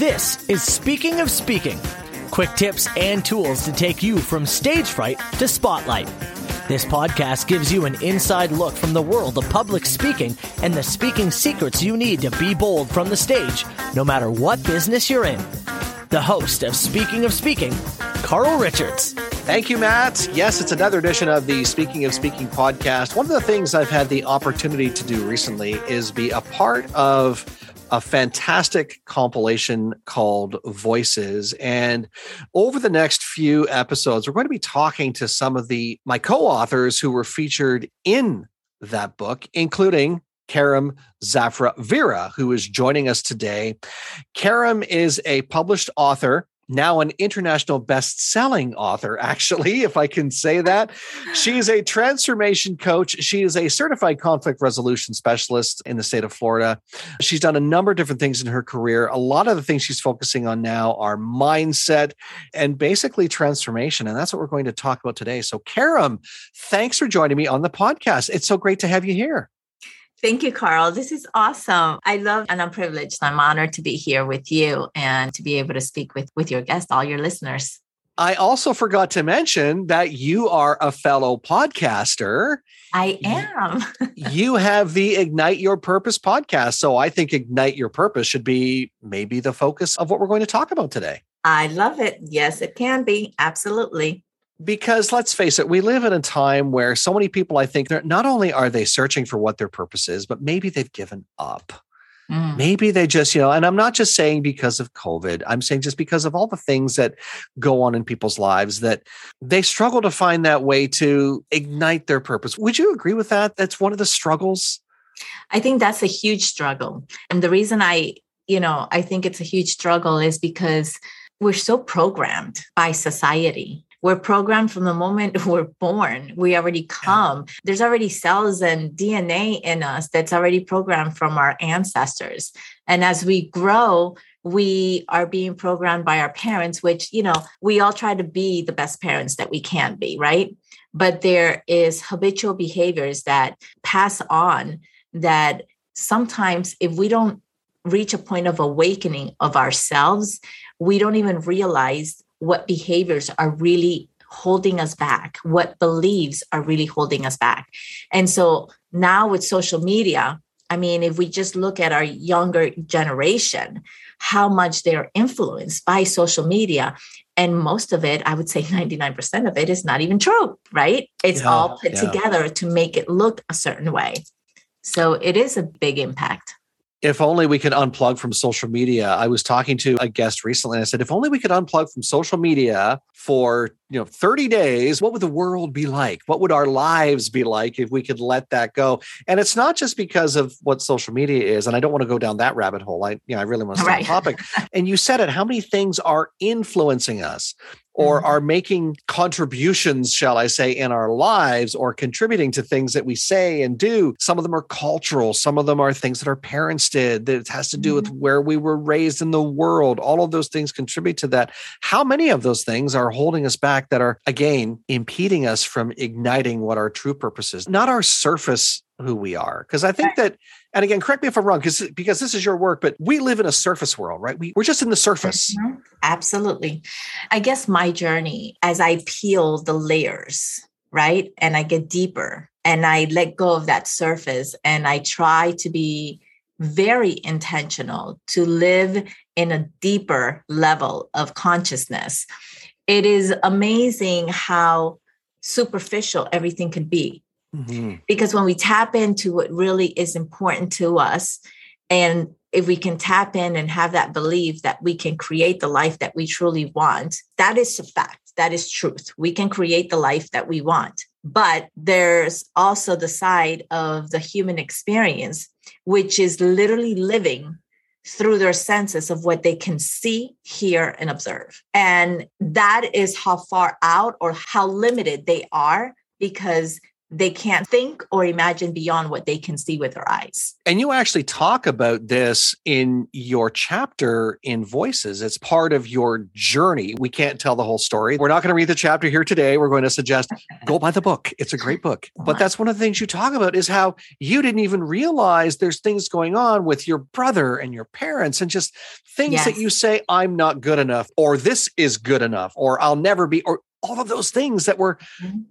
This is Speaking of Speaking, quick tips and tools to take you from stage fright to spotlight. This podcast gives you an inside look from the world of public speaking and the speaking secrets you need to be bold from the stage, no matter what business you're in. The host of Speaking, Carl Richards. Thank you, Matt. Yes, it's another edition of the Speaking of Speaking podcast. One of the things I've had the opportunity to do recently is be a part of a fantastic compilation called Voices. And over the next few episodes, we're going to be talking to some of my co-authors who were featured in that book, including Karim Zafra-Vera, who is joining us today. Karim is a published author, now an international best-selling author, actually, if I can say that. She's a transformation coach. She is a certified conflict resolution specialist in the state of Florida. She's done a number of different things in her career. A lot of the things she's focusing on now are mindset and basically transformation. And that's what we're going to talk about today. So Karim, thanks for joining me on the podcast. It's so great to have you here. Thank you, Carl. This is awesome. I love and I'm privileged. I'm honored to be here with you and to be able to speak with your guests, all your listeners. I also forgot to mention that you are a fellow podcaster. I am. You have the Ignite Your Purpose podcast. So I think Ignite Your Purpose should be maybe the focus of what we're going to talk about today. I love it. Yes, it can be. Absolutely. Because let's face it, we live in a time where so many people, I think, not only are they searching for what their purpose is, but maybe they've given up. Maybe they just, and I'm not just saying because of COVID, I'm saying just because of all the things that go on in people's lives that they struggle to find that way to ignite their purpose. Would you agree with that? That's one of the struggles. I think that's a huge struggle. And the reason I think it's a huge struggle is because we're so programmed by society. We're programmed from the moment we're born. We already come. There's already cells and DNA in us that's already programmed from our ancestors. And as we grow, we are being programmed by our parents, which, we all try to be the best parents that we can be, right? But there is habitual behaviors that pass on that sometimes if we don't reach a point of awakening of ourselves, we don't even realize what behaviors are really holding us back, what beliefs are really holding us back. And so now with social media, if we just look at our younger generation, how much they're influenced by social media. And most of it, I would say 99% of it is not even true, right? It's all put together to make it look a certain way. So it is a big impact. If only we could unplug from social media. I was talking to a guest recently and I said, if only we could unplug from social media for 30 days, what would the world be like? What would our lives be like if we could let that go? And it's not just because of what social media is. And I don't want to go down that rabbit hole. I really want to stay on topic. And you said it, how many things are influencing us or are making contributions, shall I say, in our lives or contributing to things that we say and do. Some of them are cultural. Some of them are things that our parents did that has to do with where we were raised in the world. All of those things contribute to that. How many of those things are holding us back that are, again, impeding us from igniting what our true purpose is, not our surface who we are? Because I think that, and again, correct me if I'm wrong, because this is your work, but we live in a surface world, right? We're just in the surface. Absolutely. I guess my journey, as I peel the layers, right? And I get deeper and I let go of that surface and I try to be very intentional to live in a deeper level of consciousness. It is amazing how superficial everything can be. Because when we tap into what really is important to us, and if we can tap in and have that belief that we can create the life that we truly want, that is a fact. That is truth. We can create the life that we want. But there's also the side of the human experience, which is literally living through their senses of what they can see, hear, and observe. And that is how far out or how limited they are because they can't think or imagine beyond what they can see with their eyes. And you actually talk about this in your chapter in Voices. It's part of your journey. We can't tell the whole story. We're not going to read the chapter here today. We're going to suggest go buy the book. It's a great book. But that's one of the things you talk about is how you didn't even realize there's things going on with your brother and your parents and just things that you say, I'm not good enough, or this is good enough, or I'll never be, or all of those things that were,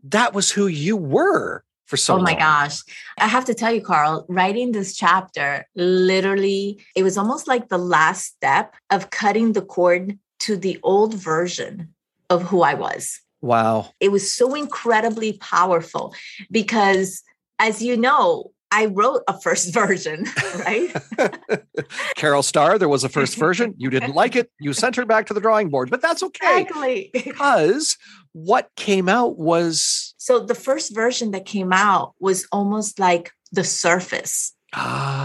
that was who you were for so long. Oh my gosh. I have to tell you, Carl, writing this chapter, literally, it was almost like the last step of cutting the cord to the old version of who I was. Wow. It was so incredibly powerful because, as you know, I wrote a first version, right? Carol Starr, there was a first version. You didn't like it. You sent her back to the drawing board, but that's okay. Exactly. Because what came out was... So the first version that came out was almost like the surface,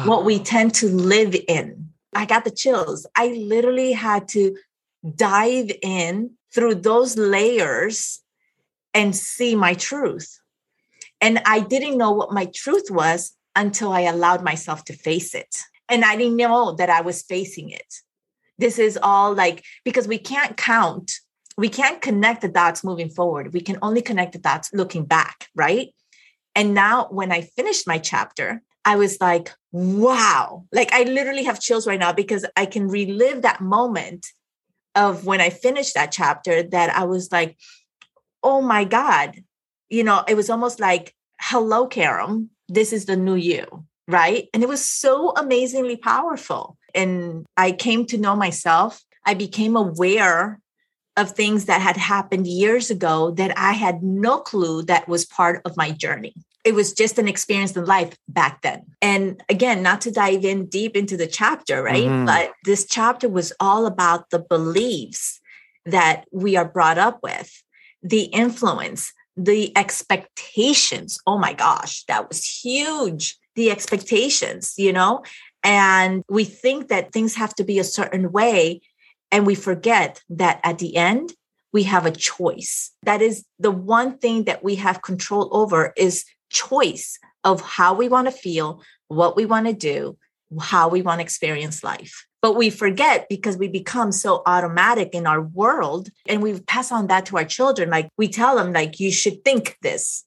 what we tend to live in. I got the chills. I literally had to dive in through those layers and see my truth. And I didn't know what my truth was until I allowed myself to face it. And I didn't know that I was facing it. This is all like, because we can't count, we can't connect the dots moving forward. We can only connect the dots looking back, right? And now when I finished my chapter, I was like, wow, like I literally have chills right now because I can relive that moment of when I finished that chapter that I was like, oh my God. You know, it was almost like, hello, Karim, this is the new you, right? And it was so amazingly powerful. And I came to know myself. I became aware of things that had happened years ago that I had no clue that was part of my journey. It was just an experience in life back then. And again, not to dive in deep into the chapter, right? But this chapter was all about the beliefs that we are brought up with, the influence, the expectations. Oh my gosh, that was huge. The expectations, you know, and we think that things have to be a certain way. And we forget that at the end, we have a choice. That is the one thing that we have control over is choice of how we want to feel, what we want to do, how we want to experience life. But we forget because we become so automatic in our world and we pass on that to our children. Like we tell them, like, you should think this,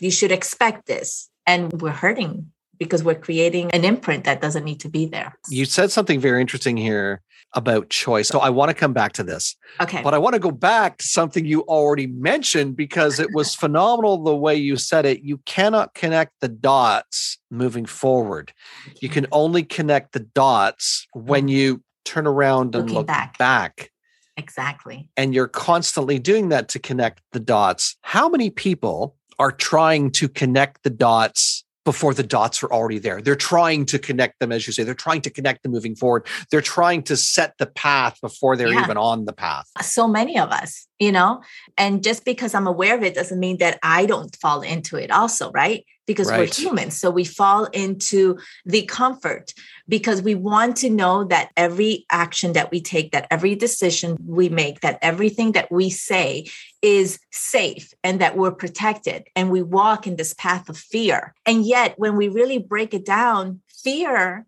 you should expect this. And we're hurting because we're creating an imprint that doesn't need to be there. You said something very interesting here about choice. So I want to come back to this. Okay. But I want to go back to something you already mentioned because it was phenomenal the way you said it. You cannot connect the dots moving forward. You can only connect the dots when you turn around and look back. Exactly. And you're constantly doing that to connect the dots. How many people are trying to connect the dots before the dots are already there? They're trying to connect them, as you say. They're trying to connect them moving forward. They're trying to set the path before they're even on the path. So many of us, you know, and just because I'm aware of it doesn't mean that I don't fall into it also, right? Because we're humans. So we fall into the comfort because we want to know that every action that we take, that every decision we make, that everything that we say is safe and that we're protected. And we walk in this path of fear. And yet when we really break it down, fear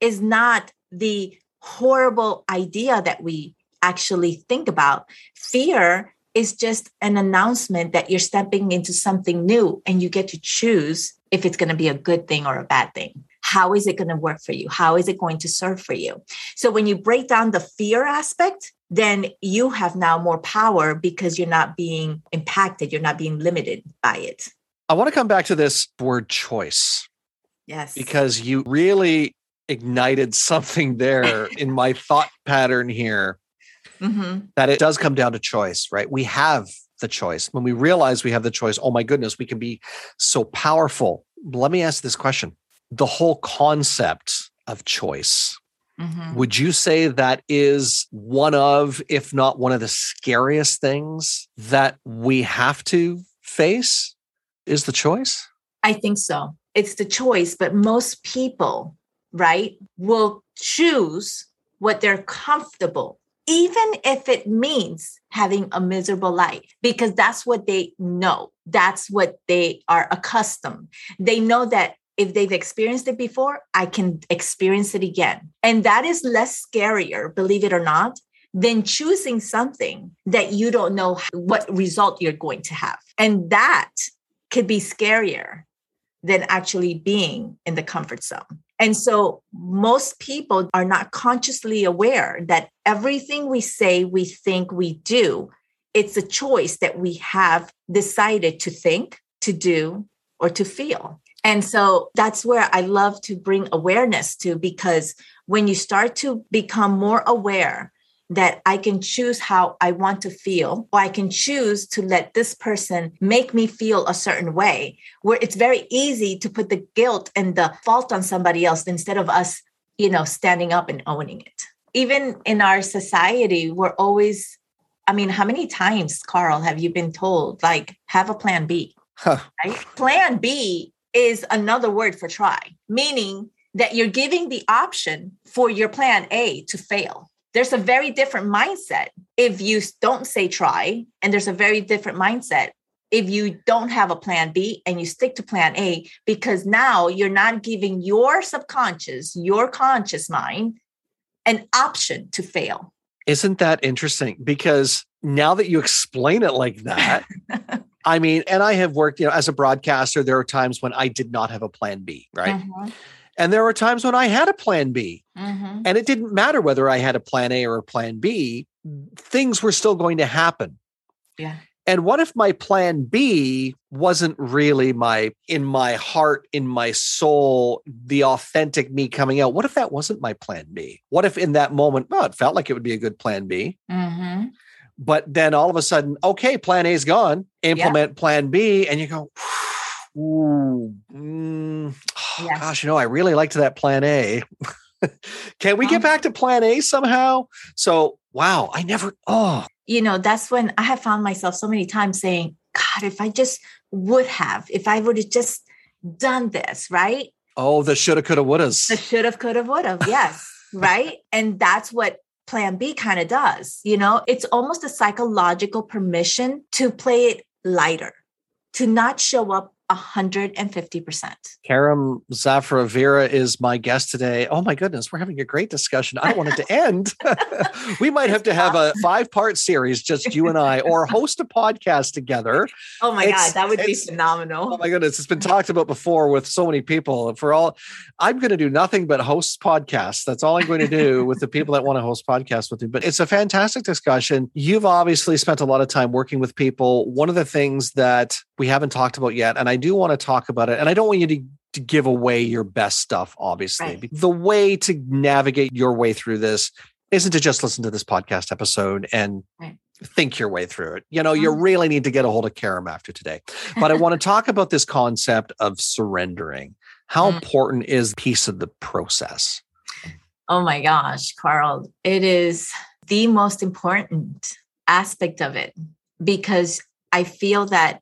is not the horrible idea that we actually think about. Fear is just an announcement that you're stepping into something new and you get to choose if it's going to be a good thing or a bad thing. How is it going to work for you? How is it going to serve for you? So when you break down the fear aspect, then you have now more power because you're not being impacted. You're not being limited by it. I want to come back to this word choice. Yes. Because you really ignited something there in my thought pattern here. That it does come down to choice, right? We have the choice. When we realize we have the choice, oh my goodness, we can be so powerful. Let me ask this question. The whole concept of choice, would you say that is one of, if not one of the scariest things that we have to face is the choice? I think so. It's the choice, but most people, right, will choose what they're comfortable even if it means having a miserable life, because that's what they know. That's what they are accustomed. They know that if they've experienced it before, I can experience it again. And that is less scarier, believe it or not, than choosing something that you don't know what result you're going to have. And that could be scarier than actually being in the comfort zone. And so most people are not consciously aware that everything we say, we think, we do, it's a choice that we have decided to think, to do, or to feel. And so that's where I love to bring awareness to, because when you start to become more aware that I can choose how I want to feel, or I can choose to let this person make me feel a certain way, where it's very easy to put the guilt and the fault on somebody else instead of us, you know, standing up and owning it. Even in our society, we're always, I mean, how many times, Carl, have you been told, like, have a plan B? Huh. Right? Plan B is another word for try, meaning that you're giving the option for your plan A to fail. There's a very different mindset if you don't say try, and there's a very different mindset if you don't have a plan B and you stick to plan A, because now you're not giving your subconscious, your conscious mind, an option to fail. Isn't that interesting? Because now that you explain it like that, I mean, and I have worked, you know, as a broadcaster, there are times when I did not have a plan B, right? Mm-hmm. And there were times when I had a plan B, mm-hmm. and it didn't matter whether I had a plan A or a plan B, things were still going to happen. Yeah. And what if my plan B wasn't really in my heart, in my soul, the authentic me coming out? What if that wasn't my plan B? What if in that moment, well, it felt like it would be a good plan B, mm-hmm. but then all of a sudden, okay, plan A is gone, implement plan B. And you go, ooh, yes. Gosh, you know, I really liked that plan A. Can we get back to plan A somehow? So, wow, I never, You know, that's when I have found myself so many times saying, God, if I would have just done this, right? Oh, the shoulda, coulda, wouldas. The shoulda, coulda, woulda, yes, right? And that's what plan B kind of does, you know? It's almost a psychological permission to play it lighter, to not show up 150%. Karim Zafra-Vera is my guest today. Oh my goodness, we're having a great discussion. I don't want it to end. We might have to have a 5-part series, just you and I, or host a podcast together. Oh my God, that would be phenomenal. Oh my goodness, it's been talked about before with so many people. I'm going to do nothing but host podcasts. That's all I'm going to do with the people that want to host podcasts with me. But it's a fantastic discussion. You've obviously spent a lot of time working with people. One of the things that we haven't talked about yet, and I do want to talk about it, and I don't want you to give away your best stuff, obviously. Right. The way to navigate your way through this isn't to just listen to this podcast episode and think your way through it. You know, you really need to get a hold of Karim after today. But I want to talk about this concept of surrendering. How important is piece of the process? Oh my gosh, Carl, it is the most important aspect of it, because I feel that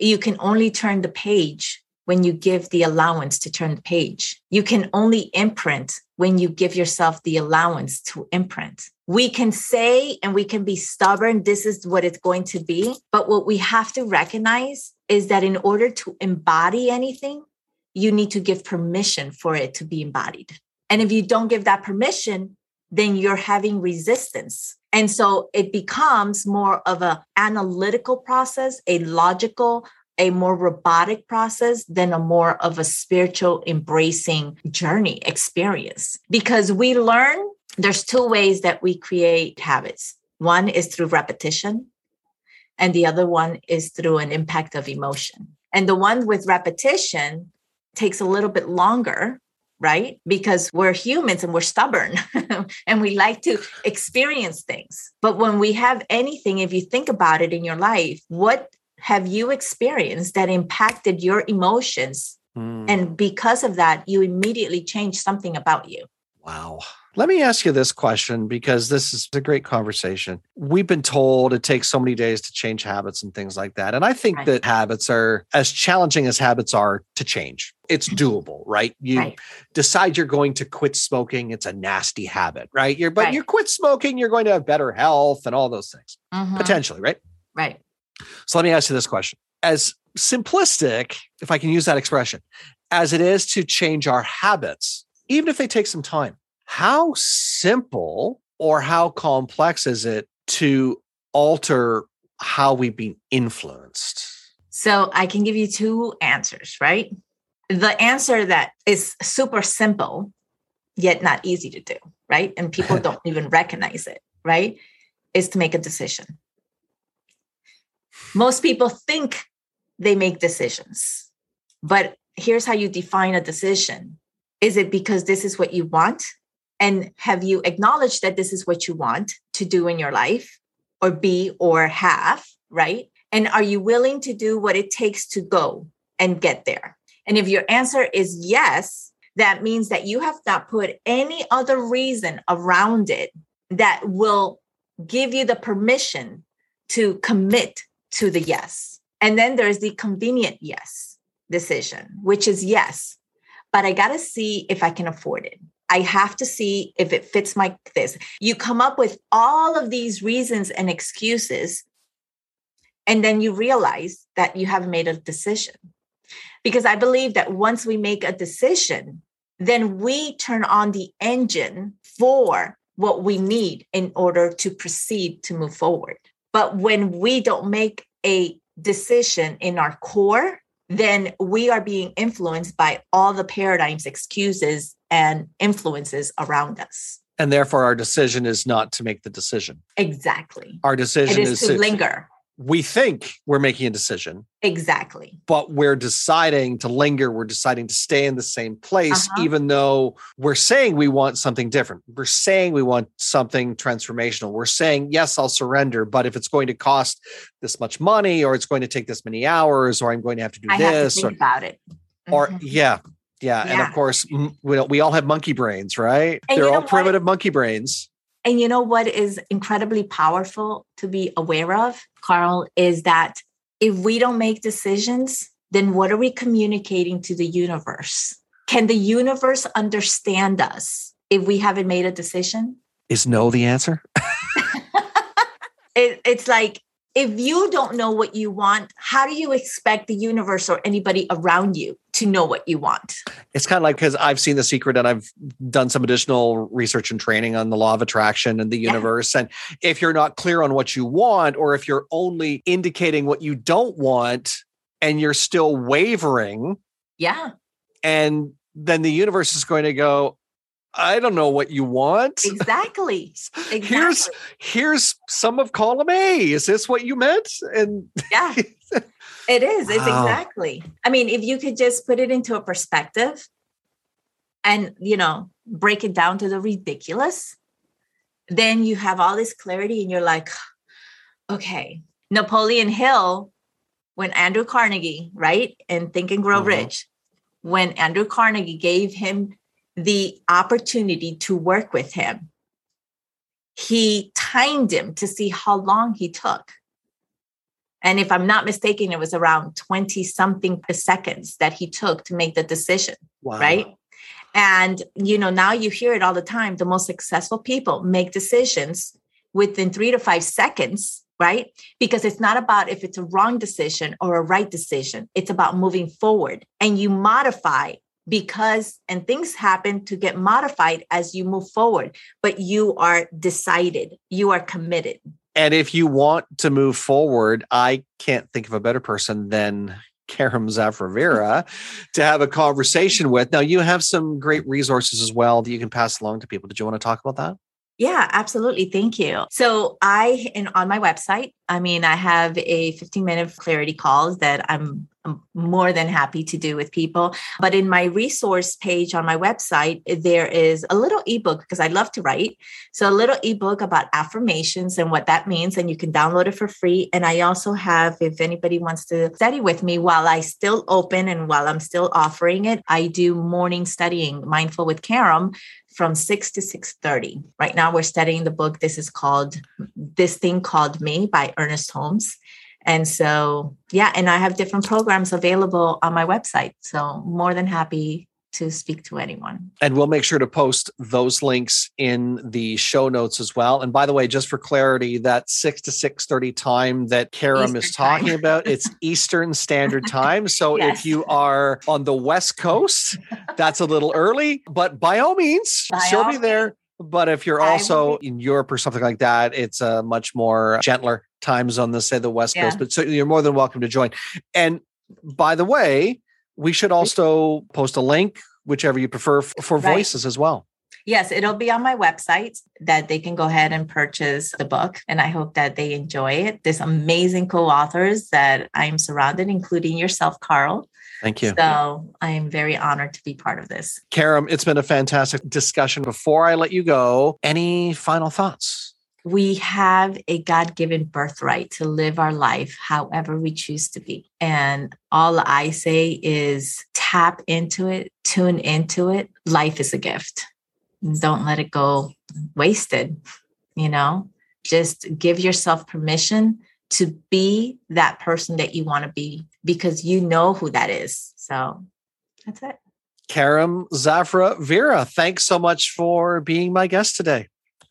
you can only turn the page when you give the allowance to turn the page. You can only imprint when you give yourself the allowance to imprint. We can say, and we can be stubborn, this is what it's going to be. But what we have to recognize is that in order to embody anything, you need to give permission for it to be embodied. And if you don't give that permission, then you're having resistance. And so it becomes more of an analytical process, a logical, a more robotic process than a more of a spiritual embracing journey experience. Because we learn, there's 2 ways that we create habits. One is through repetition, and the other one is through an impact of emotion. And the one with repetition takes a little bit longer, right? Because we're humans and we're stubborn and we like to experience things. But when we have anything, if you think about it in your life, what have you experienced that impacted your emotions? And because of that, you immediately change something about you. Wow. Let me ask you this question, because this is a great conversation. We've been told it takes so many days to change habits and things like that. And I think that habits are as challenging as habits are to change. It's doable, right? You decide you're going to quit smoking. It's a nasty habit, right? You quit smoking, you're going to have better health and all those things, potentially, right? Right. So let me ask you this question. As simplistic, if I can use that expression, as it is to change our habits, even if they take some time, how simple or how complex is it to alter how we've been influenced? So I can give you two answers, right? The answer that is super simple, yet not easy to do, right? And people don't even recognize it, right? Is to make a decision. Most people think they make decisions, but here's how you define a decision. Is it because this is what you want? And have you acknowledged that this is what you want to do in your life or be or have, right? And are you willing to do what it takes to go and get there? And if your answer is yes, that means that you have not put any other reason around it that will give you the permission to commit to the yes. And then there's the convenient yes decision, which is yes, but I got to see if I can afford it. I have to see if it fits my this. You come up with all of these reasons and excuses, and then you realize that you have made a decision. Because I believe that once we make a decision, then we turn on the engine for what we need in order to proceed to move forward. But when we don't make a decision in our core, then we are being influenced by all the paradigms, excuses, and influences around us. And therefore, our decision is not to make the decision. Exactly. Our decision is to linger. We think we're making a decision. Exactly. But we're deciding to linger. We're deciding to stay in the same place, even though we're saying we want something different. We're saying we want something transformational. We're saying, yes, I'll surrender. But if it's going to cost this much money, or it's going to take this many hours, or I'm going to have to do this. I have to think about it. Yeah. And of course, we all have monkey brains, right? And they're all primitive monkey brains. And you know what is incredibly powerful to be aware of, Carl, is that if we don't make decisions, then what are we communicating to the universe? Can the universe understand us if we haven't made a decision? Is no the answer? It's like, if you don't know what you want, how do you expect the universe or anybody around you to know what you want? It's kind of like, because I've seen The Secret and I've done some additional research and training on the law of attraction and the universe. And if you're not clear on what you want, or if you're only indicating what you don't want and you're still wavering, and then the universe is going to go, I don't know what you want. Exactly. Here's some of column A. Is this what you meant? And it is. Wow. It's exactly. I mean, if you could just put it into a perspective and, break it down to the ridiculous, then you have all this clarity and you're like, okay, Napoleon Hill, when Andrew Carnegie, right? And Think and Grow Rich, when Andrew Carnegie gave him the opportunity to work with him, he timed him to see how long he took. And if I'm not mistaken, it was around 20 something seconds that he took to make the decision. Wow. Right. And, now you hear it all the time. The most successful people make decisions within 3 to 5 seconds, right? Because it's not about if it's a wrong decision or a right decision. It's about moving forward, and you modify because things happen to get modified as you move forward, but you are decided, you are committed. And if you want to move forward, I can't think of a better person than Karim Zafra-Vera to have a conversation with. Now, you have some great resources as well that you can pass along to people. Did you want to talk about that? Yeah, absolutely. Thank you. So on my website, I have a 15-minute clarity calls that I'm more than happy to do with people. But in my resource page on my website, there is a little ebook because I love to write. So a little ebook about affirmations and what that means. And you can download it for free. And I also have, if anybody wants to study with me while I still open and while I'm still offering it, I do morning studying, Mindful with Karim, from 6 to 6:30. Right now, we're studying the book. This is called This Thing Called Me by Ernest Holmes. And so, yeah, and I have different programs available on my website. So more than happy to speak to anyone. And we'll make sure to post those links in the show notes as well. And by the way, just for clarity, that 6 to 6:30 time that Karim is talking about, it's Eastern Standard Time. So yes. If you are on the West Coast, that's a little early, but by all means, she'll be there. But if you're also in Europe or something like that, it's a much more gentler times on the, say, the West Coast. But so you're more than welcome to join. And by the way, we should also post a link, whichever you prefer, for Voices as well. Yes, it'll be on my website that they can go ahead and purchase the book. And I hope that they enjoy it. There's amazing co-authors that I'm surrounded, including yourself, Carl. Thank you. So I am very honored to be part of this. Karim, it's been a fantastic discussion. Before I let you go, any final thoughts? We have a God-given birthright to live our life however we choose to be. And all I say is tap into it, tune into it. Life is a gift. Don't let it go wasted, you know? Just give yourself permission to be that person that you want to be, because you know who that is. So that's it. Karim Zafra-Vera, thanks so much for being my guest today.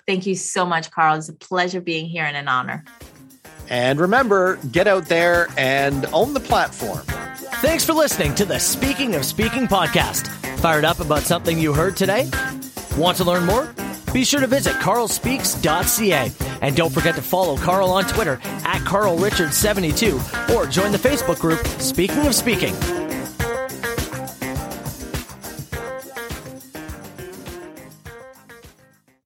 Thank you so much, Carl. It's a pleasure being here and an honor. And remember, get out there and own the platform. Thanks for listening to the Speaking of Speaking podcast. Fired up about something you heard today? Want to learn more? Be sure to visit carlspeaks.ca. And don't forget to follow Carl on Twitter at CarlRichards72 or join the Facebook group Speaking of Speaking.